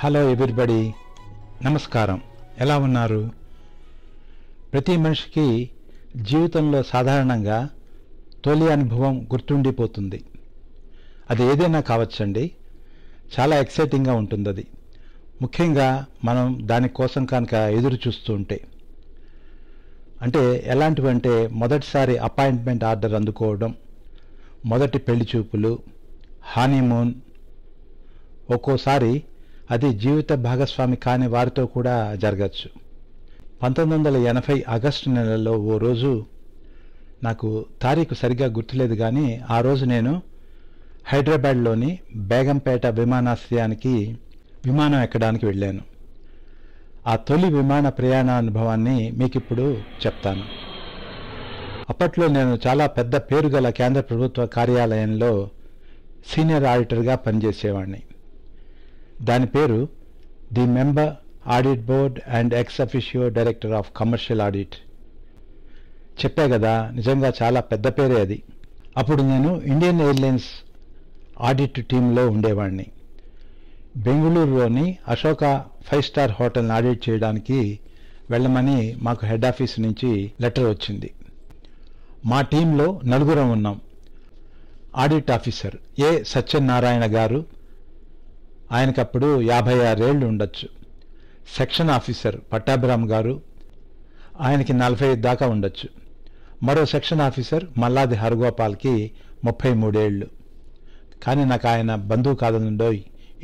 Hello everybody, నమస్కారం. ఎలా ఉన్నారు? ప్రతి మనిషికి జీవితంలో సాధారణంగా తొలి అనుభవం గుర్తుండిపోతుంది. అది ఏదైనా కావచ్చండి. చాలా ఎక్సైటింగ్గా ఉంటుంది అది. ముఖ్యంగా మనం దానికోసం కనుక ఎదురు చూస్తూ ఉంటే, అంటే ఎలాంటివంటే మొదటిసారి అపాయింట్మెంట్ ఆర్డర్ అందుకోవడం, మొదటి పెళ్లి చూపులు, హనీమూన్. ఒక్కోసారి అది జీవిత భాగస్వామి కాని వారితో కూడా జరగచ్చు. 1980 ఆగస్టు నెలలో ఓ రోజు, నాకు తారీఖు సరిగ్గా గుర్తులేదు కానీ, ఆ రోజు నేను హైదరాబాద్లోని బేగంపేట విమానాశ్రయానికి విమానం ఎక్కడానికి వెళ్ళాను. ఆ తొలి విమాన ప్రయాణ అనుభవాన్ని మీకు ఇప్పుడు చెప్తాను. అప్పట్లో నేను చాలా పెద్ద పేరుగల కేంద్ర ప్రభుత్వ కార్యాలయంలో సీనియర్ ఆడిటర్గా పనిచేసేవాడిని. దాని పేరు the member audit board and ex officio director of commercial audit. చెప్పా కదా, నిజంగా చాలా పెద్ద పేరే అది. అప్పుడు నేను ఇండియన్ ఎయిర్లైన్స్ ఆడిట్ టీంలో ఉండేవాడిని. బెంగళూరులోని అశోక 5-స్టార్ హోటల్ని ఆడిట్ చేయడానికి వెళ్ళమని మాకు హెడ్ ఆఫీస్ నుంచి లెటర్ వచ్చింది. మా టీంలో నలుగురం ఉన్నాం. ఆడిట్ ఆఫీసర్ ఏ సత్యనారాయణ గారు, ఆయనకప్పుడు 56 ఏళ్ళు ఉండొచ్చు. సెక్షన్ ఆఫీసర్ పట్టాభిరామ్ గారు, ఆయనకి 45 దాకా ఉండొచ్చు. మరో సెక్షన్ ఆఫీసర్ మల్లాది హరగోపాల్కి 33 ఏళ్ళు. కానీ నాకు ఆయన బంధువు కాదనుండో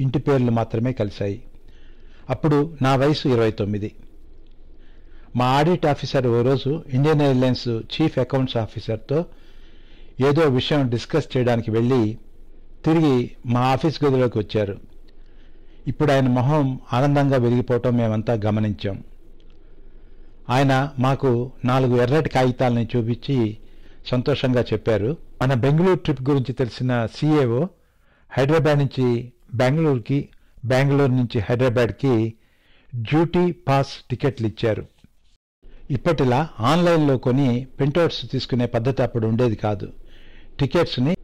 ఇంటి పేర్లు మాత్రమే కలిశాయి. అప్పుడు నా వయసు 29. మా ఆడిట్ ఆఫీసర్ ఓ రోజు ఇండియన్ ఎయిర్లైన్స్ చీఫ్ అకౌంట్స్ ఆఫీసర్తో ఏదో విషయం డిస్కస్ చేయడానికి వెళ్ళి తిరిగి మా ఆఫీస్ గదిలోకి వచ్చారు. ఇప్పుడు ఆయన మొహం ఆనందంగా వెలిగిపోవటం మేమంతా గమనించాం. ఆయన మాకు 4 ఎర్రటి కాగితాలని చూపించి సంతోషంగా చెప్పారు, మన బెంగళూరు ట్రిప్ గురించి తెలిసిన సిఏఓ హైదరాబాద్ నుంచి బెంగళూరుకి, బెంగళూరు నుంచి హైదరాబాద్కి డ్యూటీ పాస్ టికెట్లు ఇచ్చారు. ఇప్పటిలా ఆన్లైన్లో కొని ప్రింటౌట్స్ తీసుకునే పద్ధతి అప్పుడు ఉండేది కాదు. టికెట్స్ని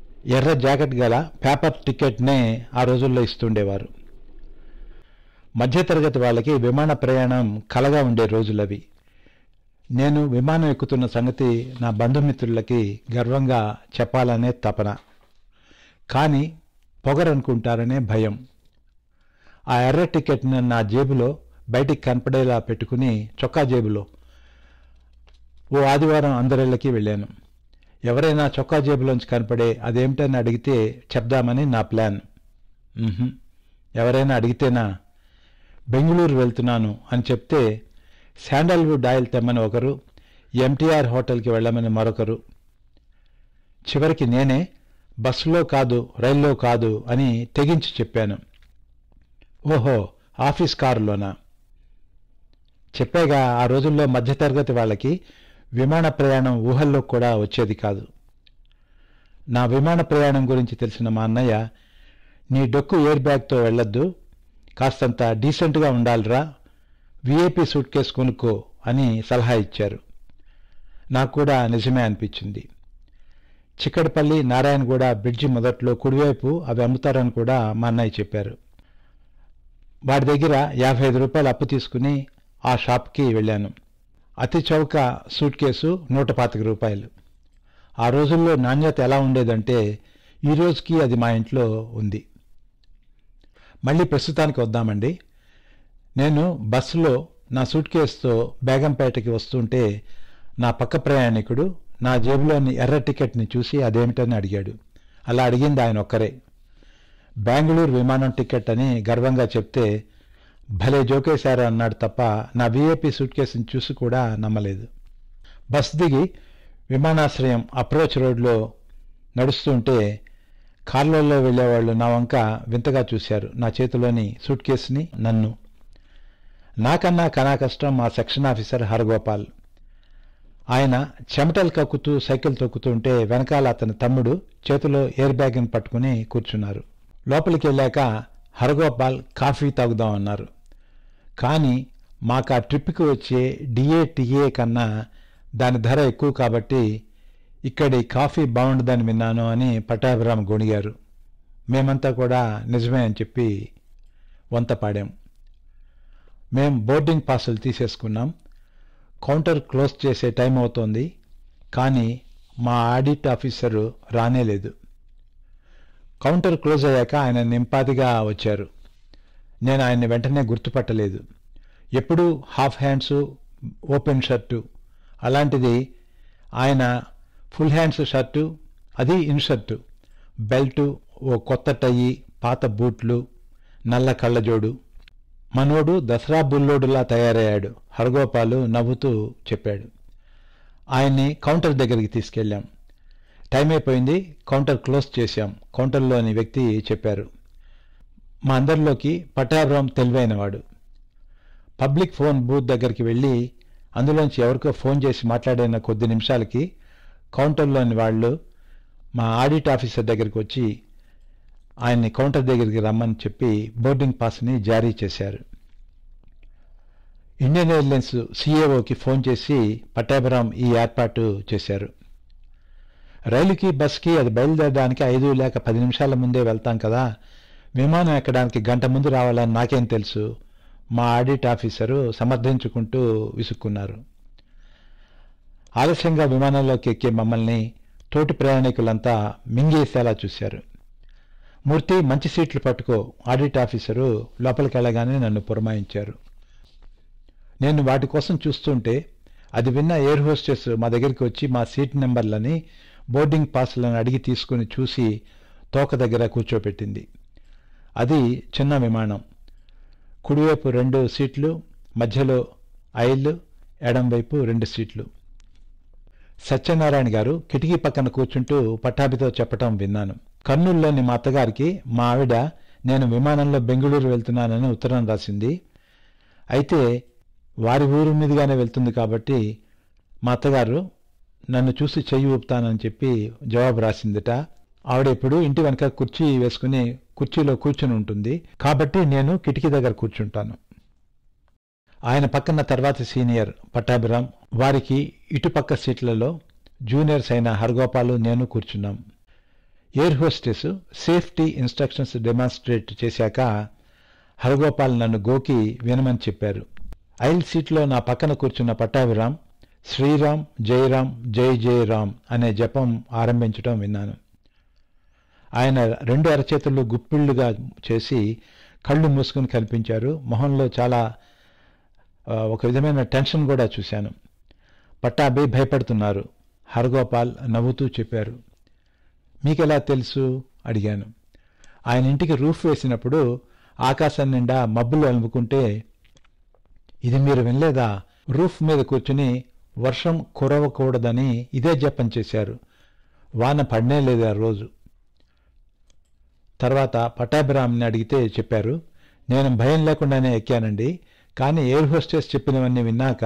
ఎర్ర జాకెట్ గల పేపర్ టికెట్నే ఆ రోజుల్లో ఇస్తుండేవారు. మధ్యతరగతి వాళ్ళకి విమాన ప్రయాణం కలగా ఉండే రోజులవి. నేను విమానం ఎక్కుతున్న సంగతి నా బంధుమిత్రులకి గర్వంగా చెప్పాలనే తపన, కానీ పొగరనుకుంటారనే భయం. ఆ ఎర్ర టికెట్ని నా జేబులో బయటికి కనపడేలా పెట్టుకుని, చొక్కా జేబులో, ఓ ఆదివారం అందరిళ్ళకి వెళ్ళాను. ఎవరైనా చొక్కా జేబులోంచి కనపడే అదేమిటని అడిగితే చెప్దామని నా ప్లాన్. ఎవరైనా అడిగితేనా బెంగళూరు వెళ్తున్నాను అని చెప్తే శాండల్వుడ్ ఆయిల్ తెమ్మని ఒకరు, ఎంటీఆర్ హోటల్కి వెళ్ళమని మరొకరు, చివరికి నేనే బస్సులో కాదు రైల్లో కాదు అని తెగించి చెప్పాను. ఓహో, ఆఫీస్ కారులోనా? చెప్పాగా ఆ రోజుల్లో మధ్యతరగతి వాళ్ళకి విమాన ప్రయాణం ఊహల్లో కూడా వచ్చేది కాదు. నా విమాన ప్రయాణం గురించి తెలిసిన మా అన్నయ్య, నీ డొక్కు ఎయిర్ బ్యాగ్తో వెళ్ళొద్దు, కాస్తంత డీసెంట్గా ఉండాలిరా, విఐపి సూట్ కేసు కొనుక్కో అని సలహా ఇచ్చారు. నాకు కూడా నిజమే అనిపించింది. చిక్కడపల్లి నారాయణగూడ బ్రిడ్జి మొదట్లో కుడివైపు అవి అమ్ముతారని కూడా మా అన్నయ్య చెప్పారు. వాడి దగ్గర 55 రూపాయలు అప్పు తీసుకుని ఆ షాప్కి వెళ్ళాను. అతి చౌక సూట్ కేసు 125 రూపాయలు. ఆ రోజుల్లో నాణ్యత ఎలా ఉండేదంటే ఈ రోజుకి అది మా ఇంట్లో ఉంది. మళ్ళీ ప్రస్తుతానికి వద్దామండి. నేను బస్సులో నా సూట్ కేసుతో బేగంపేటకి వస్తుంటే నా పక్క ప్రయాణికుడు నా జేబులోని ఎర్ర టికెట్ని చూసి అదేమిటని అడిగాడు. అలా అడిగింది ఆయన ఒక్కరే. బెంగళూరు విమానం టికెట్ అని గర్వంగా చెప్తే భలే జోకేశారు అన్నాడు తప్ప నా విఐపి సూట్ కేసుని చూసి కూడా నమ్మలేదు. బస్ దిగి విమానాశ్రయం అప్రోచ్ రోడ్లో నడుస్తుంటే కార్లలో వెళ్ళేవాళ్ళు నా వంక వింతగా చూశారు, నా చేతిలోని సూట్ కేసుని, నన్ను. నాకన్నా కనా కష్టం మా సెక్షన్ ఆఫీసర్ హరగోపాల్. ఆయన చెమటలు కక్కుతూ సైకిల్ తొక్కుతుంటే వెనకాల అతని తమ్ముడు చేతిలో ఎయిర్ బ్యాగ్ని పట్టుకుని కూర్చున్నారు. లోపలికి వెళ్ళాక హరగోపాల్ కాఫీ తాగుదాం అన్నారు. కానీ మాకు ఆ ట్రిప్కి వచ్చే DATA కన్నా దాని ధర ఎక్కువ కాబట్టి ఇక్కడ ఈ కాఫీ బాగుండదని విన్నాను అని పట్టాభిరామ్ గొణిగారు. మేమంతా కూడా నిజమే అని చెప్పి వంత పాడాం. మేము బోర్డింగ్ పాసులు తీసేసుకున్నాం. కౌంటర్ క్లోజ్ చేసే టైం అవుతోంది, కానీ మా ఆడిట్ ఆఫీసరు రానేలేదు. కౌంటర్ క్లోజ్ అయ్యాక ఆయన నింపాదిగా వచ్చారు. నేను ఆయన్ని వెంటనే గుర్తుపట్టలేదు. ఎప్పుడూ హాఫ్ హ్యాండ్సు, ఓపెన్ షర్టు, అలాంటిది ఆయన ఫుల్ హ్యాండ్స్ షర్టు, అది ఇన్షర్టు, బెల్టు, ఓ కొత్త టయ్యి, పాత బూట్లు, నల్ల కళ్ళజోడు. మనోడు దసరా బుల్లోడులా తయారయ్యాడు. హరగోపాలు నవ్వుతూ చెప్పాడు. ఆయన్ని కౌంటర్ దగ్గరికి తీసుకెళ్ళాం. టైం అయిపోయింది, కౌంటర్ క్లోజ్ చేశాం. కౌంటర్లోని వ్యక్తి చెప్పారు, మా అందరిలోకి పట్టాభ్రం తెలివైనవాడు. పబ్లిక్ ఫోన్ బూత్ దగ్గరికి వెళ్ళి అందులోంచి ఎవరికో ఫోన్ చేసి మాట్లాడిన కొద్ది నిమిషాలకి కౌంటర్లోని వాళ్ళు మా ఆడిట్ ఆఫీసర్ దగ్గరికి వచ్చి ఆయన్ని కౌంటర్ దగ్గరికి రమ్మని చెప్పి బోర్డింగ్ పాస్ని జారీ చేశారు. ఇండియన్ ఎయిర్లైన్స్ సిఏఓకి ఫోన్ చేసి పట్టాభ్రం ఈ ఏర్పాటు చేశారు. రైలుకి, బస్కి అది బయలుదేరడానికి 5 లేక 10 నిమిషాల ముందే వెళ్తాం కదా, విమానం ఎక్కడానికి గంట ముందు రావాలని నాకేం తెలుసు, మా ఆడిట్ ఆఫీసరు సమర్థించుకుంటూ విసుక్కున్నారు. ఆలస్యంగా విమానంలోకి ఎక్కే మమ్మల్ని తోటి ప్రయాణికులంతా మింగేసేలా చూశారు. మూర్తి, మంచి సీట్లు పట్టుకో, ఆడిట్ ఆఫీసరు లోపలికి వెళ్ళగానే నన్ను పురమాయించారు. నేను వాటి కోసం చూస్తుంటే అది విన్న ఎయిర్ హోస్టెస్ మా దగ్గరికి వచ్చి మా సీట్ నెంబర్లని, బోర్డింగ్ పాస్లను అడిగి తీసుకుని చూసి తోక దగ్గర కూర్చోపెట్టింది. అది చిన్న విమానం. కుడివైపు 2 సీట్లు, మధ్యలో ఐళ్ళు, ఎడంవైపు 2 సీట్లు. సత్యనారాయణ గారు కిటికీ పక్కన కూర్చుంటూ పట్టాభితో చెప్పటం విన్నాను. కర్నూలులోని మా అత్తగారికి మా ఆవిడ నేను విమానంలో బెంగళూరు వెళ్తున్నానని ఉత్తరం రాసింది. అయితే వారి ఊరు మీదుగానే వెళ్తుంది కాబట్టి మా అత్తగారు నన్ను చూసి చెయ్యి ఊపుతానని చెప్పి జవాబు రాసిందిట. ఆవిడ ఇప్పుడు ఇంటి వెనక కుర్చీ వేసుకుని కుర్చీలో కూర్చుని ఉంటుంది కాబట్టి నేను కిటికీ దగ్గర కూర్చుంటాను. ఆయన పక్కన తర్వాత సీనియర్ పట్టాభిరామ్, వారికి ఇటుపక్క సీట్లలో జూనియర్స్ అయిన హరగోపాలు నేను కూర్చున్నాం. Air hostess safety instructions demonstrate చేశాక హరగోపాల్ నన్ను గోకి వినమని చెప్పారు. ఐల్ సీట్లో నా పక్కన కూర్చున్న పట్టాభిరామ్ శ్రీరామ్ జయరామ్ జై జయరామ్ అనే జపం ఆరంభించడం విన్నాను. ఆయన 2 అరచేతులు గుప్పిళ్లుగా చేసి కళ్ళు మూసుకుని కనిపించారు. మొహంలో చాలా ఒక విధమైన టెన్షన్ కూడా చూశాను. పట్టాభి భయపడుతున్నారు. హరగోపాల్ నవ్వుతూ చెప్పారు, మీకెలా తెలుసు అడిగాను. ఆయన ఇంటికి రూఫ్ వేసినప్పుడు ఆకాశం నిండా మబ్బులు అలుముకుంటే, ఇది మీరు వినలేదా, రూఫ్ మీద కూర్చుని వర్షం కురవకూడదని ఇదే జపం చేశారు, వాన పడనేలేదు ఆ రోజు. తర్వాత పట్టాభిరామ్ని అడిగితే చెప్పారు, నేను భయం లేకుండానే ఎక్కానండి, కానీ ఎయిర్ హోస్టెస్ చెప్పినవన్నీ విన్నాక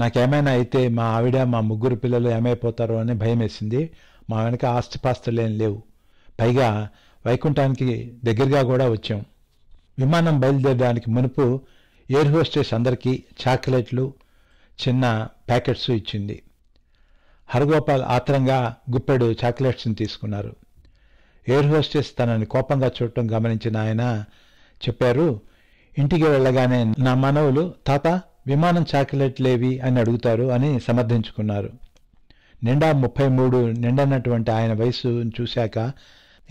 నాకేమైనా అయితే మా ఆవిడ, మా ముగ్గురు పిల్లలు ఏమైపోతారో అని భయం వేసింది. మా వెనక ఆస్తిపాస్తులేం లేవు, పైగా వైకుంఠానికి దగ్గరగా కూడా వచ్చాం. విమానం బయలుదేరడానికి మునుపు ఎయిర్ హోస్టెస్ అందరికీ చాక్లెట్లు, చిన్న ప్యాకెట్స్ ఇచ్చింది. హరగోపాల్ ఆత్రంగా గుప్పెడు చాక్లెట్స్ని తీసుకున్నారు. ఎయిర్ హోస్టెస్ తనని కోపంగా చూడటం గమనించిన ఆయన చెప్పారు, ఇంటికి వెళ్ళగానే నా మనవులు తాత విమానం చాక్లెట్లేవి అని అడుగుతారు అని సమర్థించుకున్నారు. నిండా 33 నిండనటువంటి ఆయన వయసును చూశాక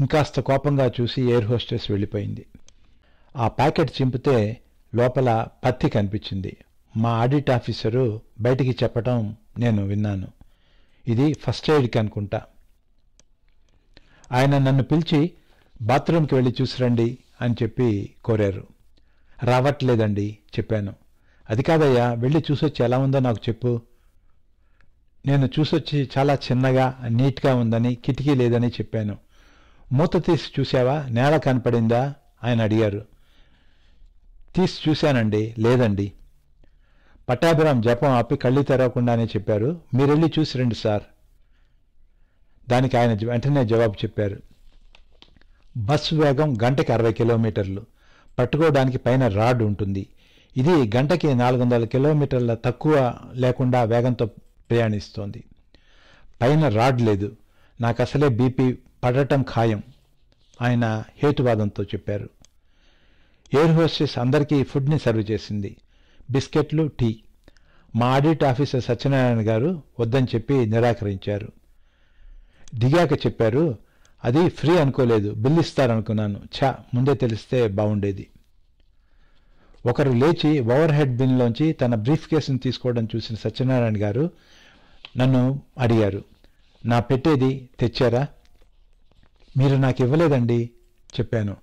ఇంకాస్త కోపంగా చూసి ఎయిర్ హోస్టెస్ వెళ్ళిపోయింది. ఆ ప్యాకెట్ చింపితే లోపల పత్తి కనిపించింది. మా ఆడిట్ ఆఫీసరు బయటికి చెప్పటం నేను విన్నాను. ఇది ఫస్ట్ ఎయిడ్కి అనుకుంటా. ఆయన నన్ను పిలిచి బాత్రూమ్కి వెళ్ళి చూసిరండి అని చెప్పి కోరారు. రావట్లేదండి చెప్పాను. అది కాదయ్యా, వెళ్ళి చూసొచ్చి ఎలా ఉందో నాకు చెప్పు. నేను చూసొచ్చి చాలా చిన్నగా నీట్గా ఉందని, కిటికీ లేదని చెప్పాను. మూత తీసి చూసావా, నేల కనపడిందా ఆయన అడిగారు. తీసి చూశానండి, లేదండి. పట్టాభిరామ్ జపం ఆపి కళ్ళు తెరవకుండానే చెప్పారు, మీరెళ్ళి చూసిరండి సార్. దానికి ఆయన వెంటనే జవాబు చెప్పారు, బస్సు వేగం గంటకి 60 కిలోమీటర్లు, పట్టుకోవడానికి పైన రాడ్ ఉంటుంది, ఇది గంటకి 400 కిలోమీటర్ల తక్కువ లేకుండా వేగంతో ప్రయాణిస్తోంది, పైన రాడ్ లేదు, నాకు అసలే బీపీ పడటం ఖాయం ఆయన హేతువాదంతో చెప్పారు. ఎయిర్ హోస్టెస్ అందరికీ ఫుడ్ని సర్వ్ చేసింది. బిస్కెట్లు, టీ. మా ఆడిట్ ఆఫీసర్ సత్యనారాయణ గారు వద్దని చెప్పి నిరాకరించారు. దిగాక చెప్పారు, అది ఫ్రీ అనుకోలేదు, బిల్ ఇస్తారనుకున్నాను. ఛా, ముందే తెలిస్తే బాగుండేది. ఒకరు లేచి ఓవర్ హెడ్ బిన్లోంచి తన బ్రీఫ్ కేసును తీసుకోవడం చూసిన సత్యనారాయణ గారు నన్ను అడిగారు, నా పెట్టేది తెచ్చారా? మీరు నాకు ఇవ్వలేదండి చెప్పాను.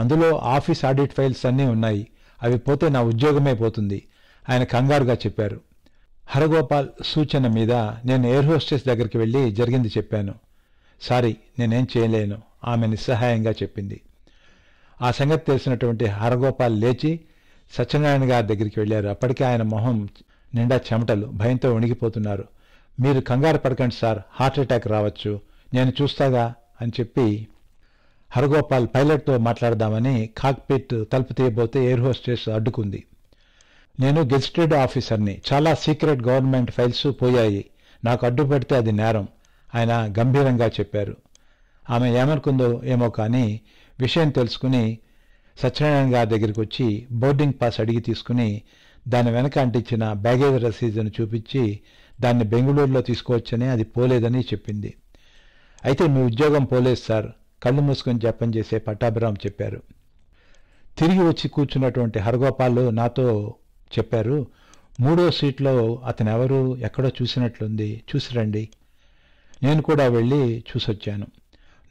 అందులో ఆఫీస్ ఆడిట్ ఫైల్స్ అన్నీ ఉన్నాయి, అవి పోతే నా ఉద్యోగమే పోతుంది. ఆయన కంగారుగా చెప్పారు. హరగోపాల్ సూచన మీద నేను ఎయిర్ హోస్టెస్ దగ్గరికి వెళ్ళి జరిగింది చెప్పాను. సారీ, నేనేం చేయలేను, ఆమె నిస్సహాయంగా చెప్పింది. ఆ సంగతి తెలిసినటువంటి హరగోపాల్ లేచి సత్యనారాయణ గారి దగ్గరికి వెళ్ళారు. అప్పటికే ఆయన మొహం నిండా చెమటలు, భయంతో వణికిపోతున్నారు. మీరు కంగారు పడకండి సార్, హార్ట్ అటాక్ రావచ్చు, నేను చూస్తాగా అని చెప్పి హరగోపాల్ పైలట్తో మాట్లాడదామని కాక్పిట్ తలుపు తీయబోతే ఎయిర్ హోస్టెస్ అడ్డుకుంది. నేను గెజిటెడ్ ఆఫీసర్ని, చాలా సీక్రెట్ గవర్నమెంట్ ఫైల్స్ పోయాయి, నాకు అడ్డు పెడితే అది నేరం, ఆయన గంభీరంగా చెప్పారు. ఆమె ఏమనుకుందో ఏమో కానీ విషయం తెలుసుకుని సత్యనారాయణ గారి దగ్గరికి వచ్చి బోర్డింగ్ పాస్ అడిగి తీసుకుని దాని వెనక అంటించిన బ్యాగేజ్ రసీదును చూపించి దాన్ని బెంగళూరులో తీసుకువచ్చని అది పోలేదని చెప్పింది. అయితే మీ ఉద్యోగం పోలేదు సార్, కళ్ళు మూసుకొని జపం చేసే పట్టాభిరాం చెప్పారు. తిరిగి వచ్చి కూర్చున్నటువంటి హరగోపాల్ నాతో చెప్పారు, 3వ సీట్లో అతనెవరు ఎక్కడో చూసినట్లుంది, చూసిరండి. నేను కూడా వెళ్ళి చూసొచ్చాను.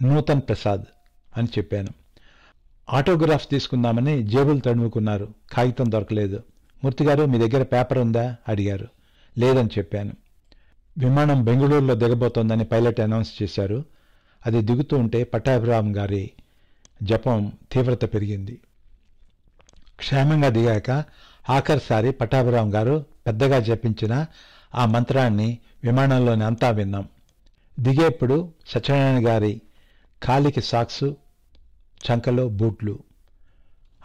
నూతన్ ప్రసాద్ అని చెప్పాను. ఆటోగ్రాఫ్ తీసుకుందామని జేబులు తడుముకున్నారు, కాగితం దొరకలేదు. మూర్తిగారు, మీ దగ్గర పేపర్ ఉందా అడిగారు. లేదని చెప్పాను. విమానం బెంగళూరులో దిగబోతోందని పైలట్ అనౌన్స్ చేశారు. అది దిగుతూ ఉంటే పట్టాభిరామ్ గారి జపం తీవ్రత పెరిగింది. క్షేమంగా దిగాక ఆఖరిసారి పట్టాభిరామ్ గారు పెద్దగా జపించిన ఆ మంత్రాన్ని విమానంలోని అంతా విన్నాం. దిగేప్పుడు సత్యనారాయణ గారి కాలికి సాక్సు, చంకలో బూట్లు.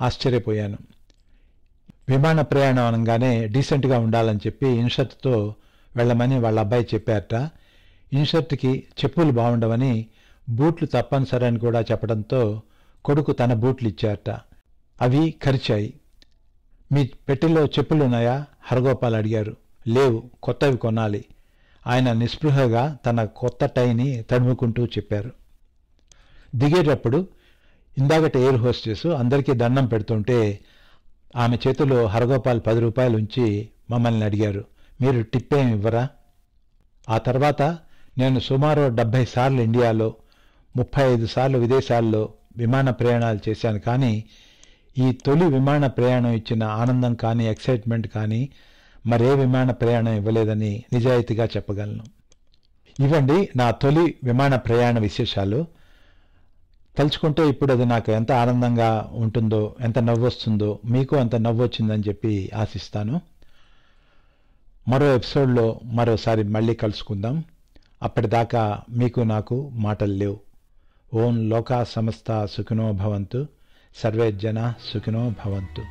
ఆశ్చర్యపోయాను. విమాన ప్రయాణం అనగానే డీసెంట్గా ఉండాలని చెప్పి ఇన్షర్ట్తో వెళ్ళమని వాళ్ళ అబ్బాయి చెప్పారట. ఇన్షర్ట్కి చెప్పులు బాగుండవని బూట్లు తప్పనిసరి అని కూడా చెప్పడంతో కొడుకు తన బూట్లు ఇచ్చారట. అవి కరిచాయి. మీ పెట్టెలో చెప్పులున్నాయా హరగోపాల్ అడిగారు. లేవు, కొత్తవి కొనాలి. ఆయన నిస్పృహగా తన కొత్త టైని తడుముకుంటూ చెప్పారు. దిగేటప్పుడు ఇందాకటి ఎయిర్ హోస్టెస్ అందరికీ దండం పెడుతుంటే ఆమె చేతిలో హరగోపాల్ 10 రూపాయలు ఉంచి మమ్మల్ని అడిగారు, మీరు టిప్పేమి ఇవ్వరా? ఆ తర్వాత నేను సుమారు 70 సార్లు ఇండియాలో, 35 సార్లు విదేశాల్లో విమాన ప్రయాణాలు చేశాను. కానీ ఈ తొలి విమాన ప్రయాణం ఇచ్చిన ఆనందం కానీ ఎక్సైట్మెంట్ కానీ మరే విమాన ప్రయాణం ఇవ్వలేదని నిజాయితీగా చెప్పగలను. ఇవ్వండి నా తొలి విమాన ప్రయాణ విశేషాలు. తలుచుకుంటే ఇప్పుడు అది నాకు ఎంత ఆనందంగా ఉంటుందో, ఎంత నవ్వు వస్తుందో, మీకు అంత నవ్వు వచ్చిందని చెప్పి ఆశిస్తాను. మరో ఎపిసోడ్లో మరోసారి మళ్ళీ కలుసుకుందాం. అప్పటిదాకా మీకు నాకు మాటలు లేవు. ఓం లోకా సమస్త సుఖినో భవంతు, సర్వే జనా సుఖినో భవంతు.